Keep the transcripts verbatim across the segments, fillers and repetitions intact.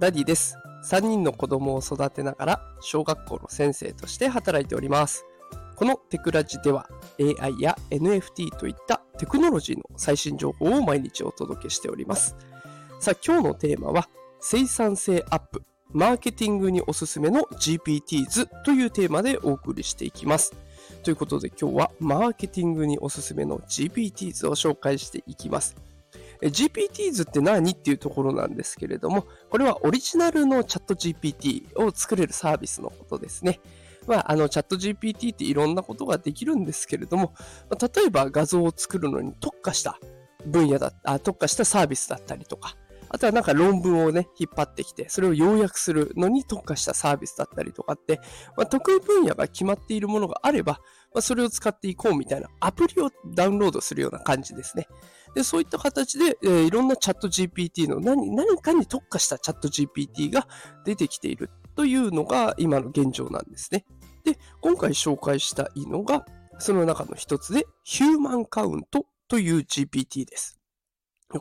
ダディです。さんにんの子供を育てながら小学校の先生として働いております。このテクラジでは エーアイ や エヌエフティー といったテクノロジーの最新情報を毎日お届けしております。さあ今日のテーマは生産性アップ、マーケティングにおすすめの ジーピーティーズ というテーマでお送りしていきます。ということで今日はマーケティングにおすすめの ジーピーティーズ を紹介していきます。ジーピーティーズ って何っていうところなんですけれども、これはオリジナルのチャット ジーピーティー を作れるサービスのことですね。まあ、あのチャット ジーピーティー っていろんなことができるんですけれども、例えば画像を作るのに特化した分野だあ、特化したサービスだったりとか、あとはなんか論文をね、引っ張ってきて、それを要約するのに特化したサービスだったりとかって、まあ、得意分野が決まっているものがあれば、まあ、それを使っていこうみたいなアプリをダウンロードするような感じですね。で、そういった形で、えー、いろんなチャット ジーピーティー の何、何かに特化したチャット ジーピーティー が出てきているというのが今の現状なんですね。で、今回紹介したいのが、その中の一つで Human Count という ジーピーティー です。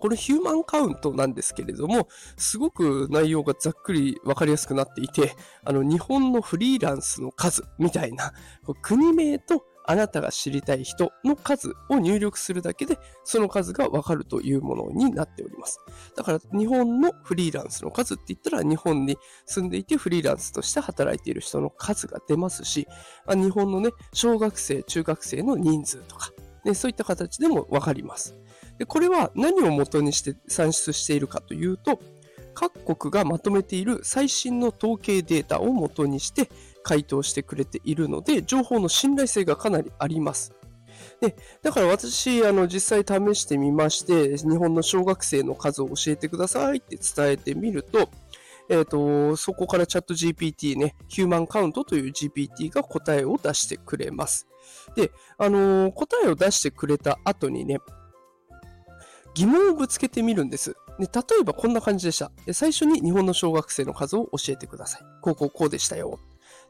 これヒューマンカウントなんですけれども、すごく内容がざっくりわかりやすくなっていて、あの日本のフリーランスの数みたいな、国名とあなたが知りたい人の数を入力するだけで、その数がわかるというものになっております。だから日本のフリーランスの数って言ったら、日本に住んでいてフリーランスとして働いている人の数が出ますし、日本のね、小学生、中学生の人数とか、ね、そういった形でもわかります。で、これは何を元にして算出しているかというと、各国がまとめている最新の統計データを元にして回答してくれているので、情報の信頼性がかなりあります。で、だから私、あの、実際試してみまして、日本の小学生の数を教えてくださいって伝えてみると、えっと、そこからチャット ジーピーティー ね、ヒューマンカウントという ジーピーティー が答えを出してくれます。で、あのー、答えを出してくれた後にね、疑問をぶつけてみるんです。で、例えばこんな感じでした。最初に日本の小学生の数を教えてください。こうこうこうでしたよ。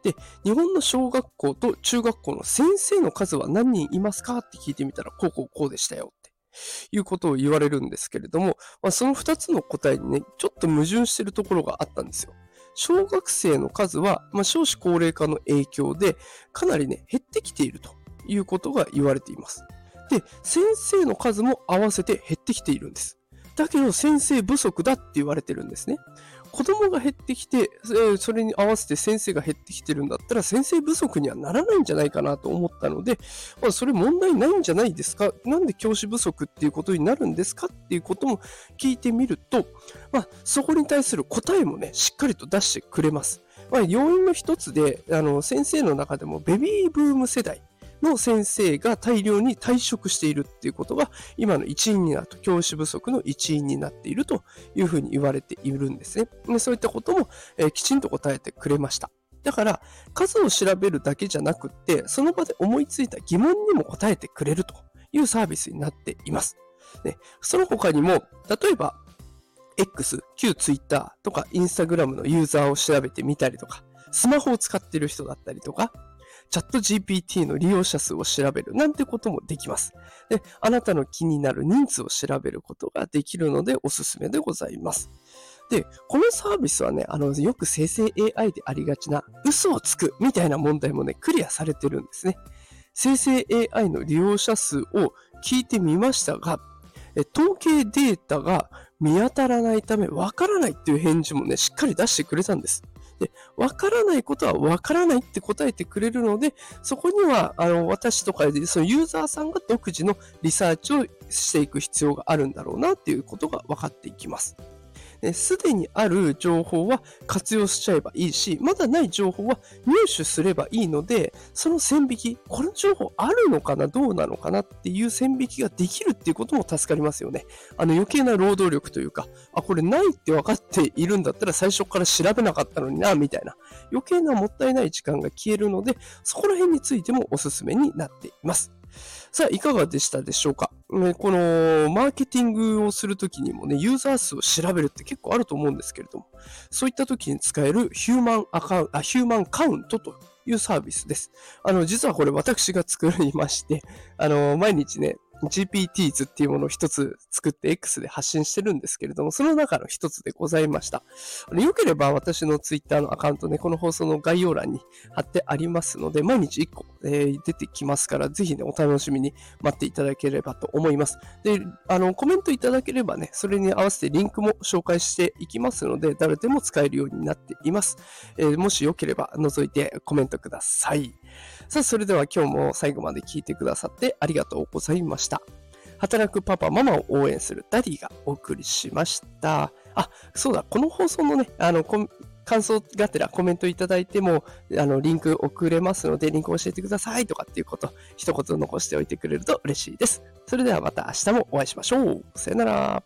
で、日本の小学校と中学校の先生の数は何人いますかって聞いてみたら、こうこうこうでしたよっていうことを言われるんですけれども、まあ、そのふたつの答えにね、ちょっと矛盾してるところがあったんですよ。小学生の数は、まあ、少子高齢化の影響でかなりね、減ってきているということが言われています。で、先生の数も合わせて減ってきているんです。だけど先生不足だって言われてるんですね。子供が減ってきて、それに合わせて先生が減ってきてるんだったら、先生不足にはならないんじゃないかなと思ったので、まあ、それ問題ないんじゃないですか。なんで教師不足っていうことになるんですかっていうことも聞いてみると、まあ、そこに対する答えもね、しっかりと出してくれます。まあ、要因の一つで、あの、先生の中でもベビーブーム世代の先生が大量に退職しているっていうことが今の一因になると、教師不足の一因になっているというふうに言われているんですね。で、そういったことも、えー、きちんと答えてくれました。だから数を調べるだけじゃなくって、その場で思いついた疑問にも答えてくれるというサービスになっています。ね、その他にも、例えば X、旧 Twitter とか Instagram のユーザーを調べてみたりとか、スマホを使っている人だったりとか、チャット ジーピーティー の利用者数を調べるなんてこともできます。で、あなたの気になる人数を調べることができるのでおすすめでございます。で、このサービスはね、あの、よく生成 エーアイ でありがちな嘘をつくみたいな問題もね、クリアされてるんですね。生成 エーアイ の利用者数を聞いてみましたが、え統計データが見当たらないためわからないっていう返事もね、しっかり出してくれたんです。で、わからないことはわからないって答えてくれるので、そこには、あの、私とかで、そのユーザーさんが独自のリサーチをしていく必要があるんだろうなっていうことが分かっていきます。すでにある情報は活用しちゃえばいいし、まだない情報は入手すればいいので、その線引き、この情報あるのかな、どうなのかなっていう線引きができるっていうことも助かりますよね。あの余計な労働力というか、あ、これないって分かっているんだったら最初から調べなかったのにな、みたいな。余計なもったいない時間が消えるので、そこら辺についてもおすすめになっています。さあ、いかがでしたでしょうか。ね、このマーケティングをするときにもね、ユーザー数を調べるって結構あると思うんですけれども、そういったときに使えるヒューマンアカウント、あ、ヒューマンカウントというサービスです。あの、実はこれ私が作りまして、あの、毎日ね、ジーピーティー ズっていうものを一つ作って X で発信してるんですけれども、その中の一つでございました。よければ私の Twitter のアカウントね、この放送の概要欄に貼ってありますので、毎日いっこ、えー、出てきますから、ぜひね、お楽しみに待っていただければと思います。で、あの、コメントいただければね、それに合わせてリンクも紹介していきますので、誰でも使えるようになっています。えー、もしよければ覗いてコメントください。さあ、それでは今日も最後まで聞いてくださってありがとうございました。働くパパママを応援するダディがお送りしました。あ、そうだ、この放送のね、あの感想がてらコメントいただいても、あのリンク送れますので、リンク教えてくださいとかっていうこと一言残しておいてくれると嬉しいです。それではまた明日もお会いしましょう。さよなら。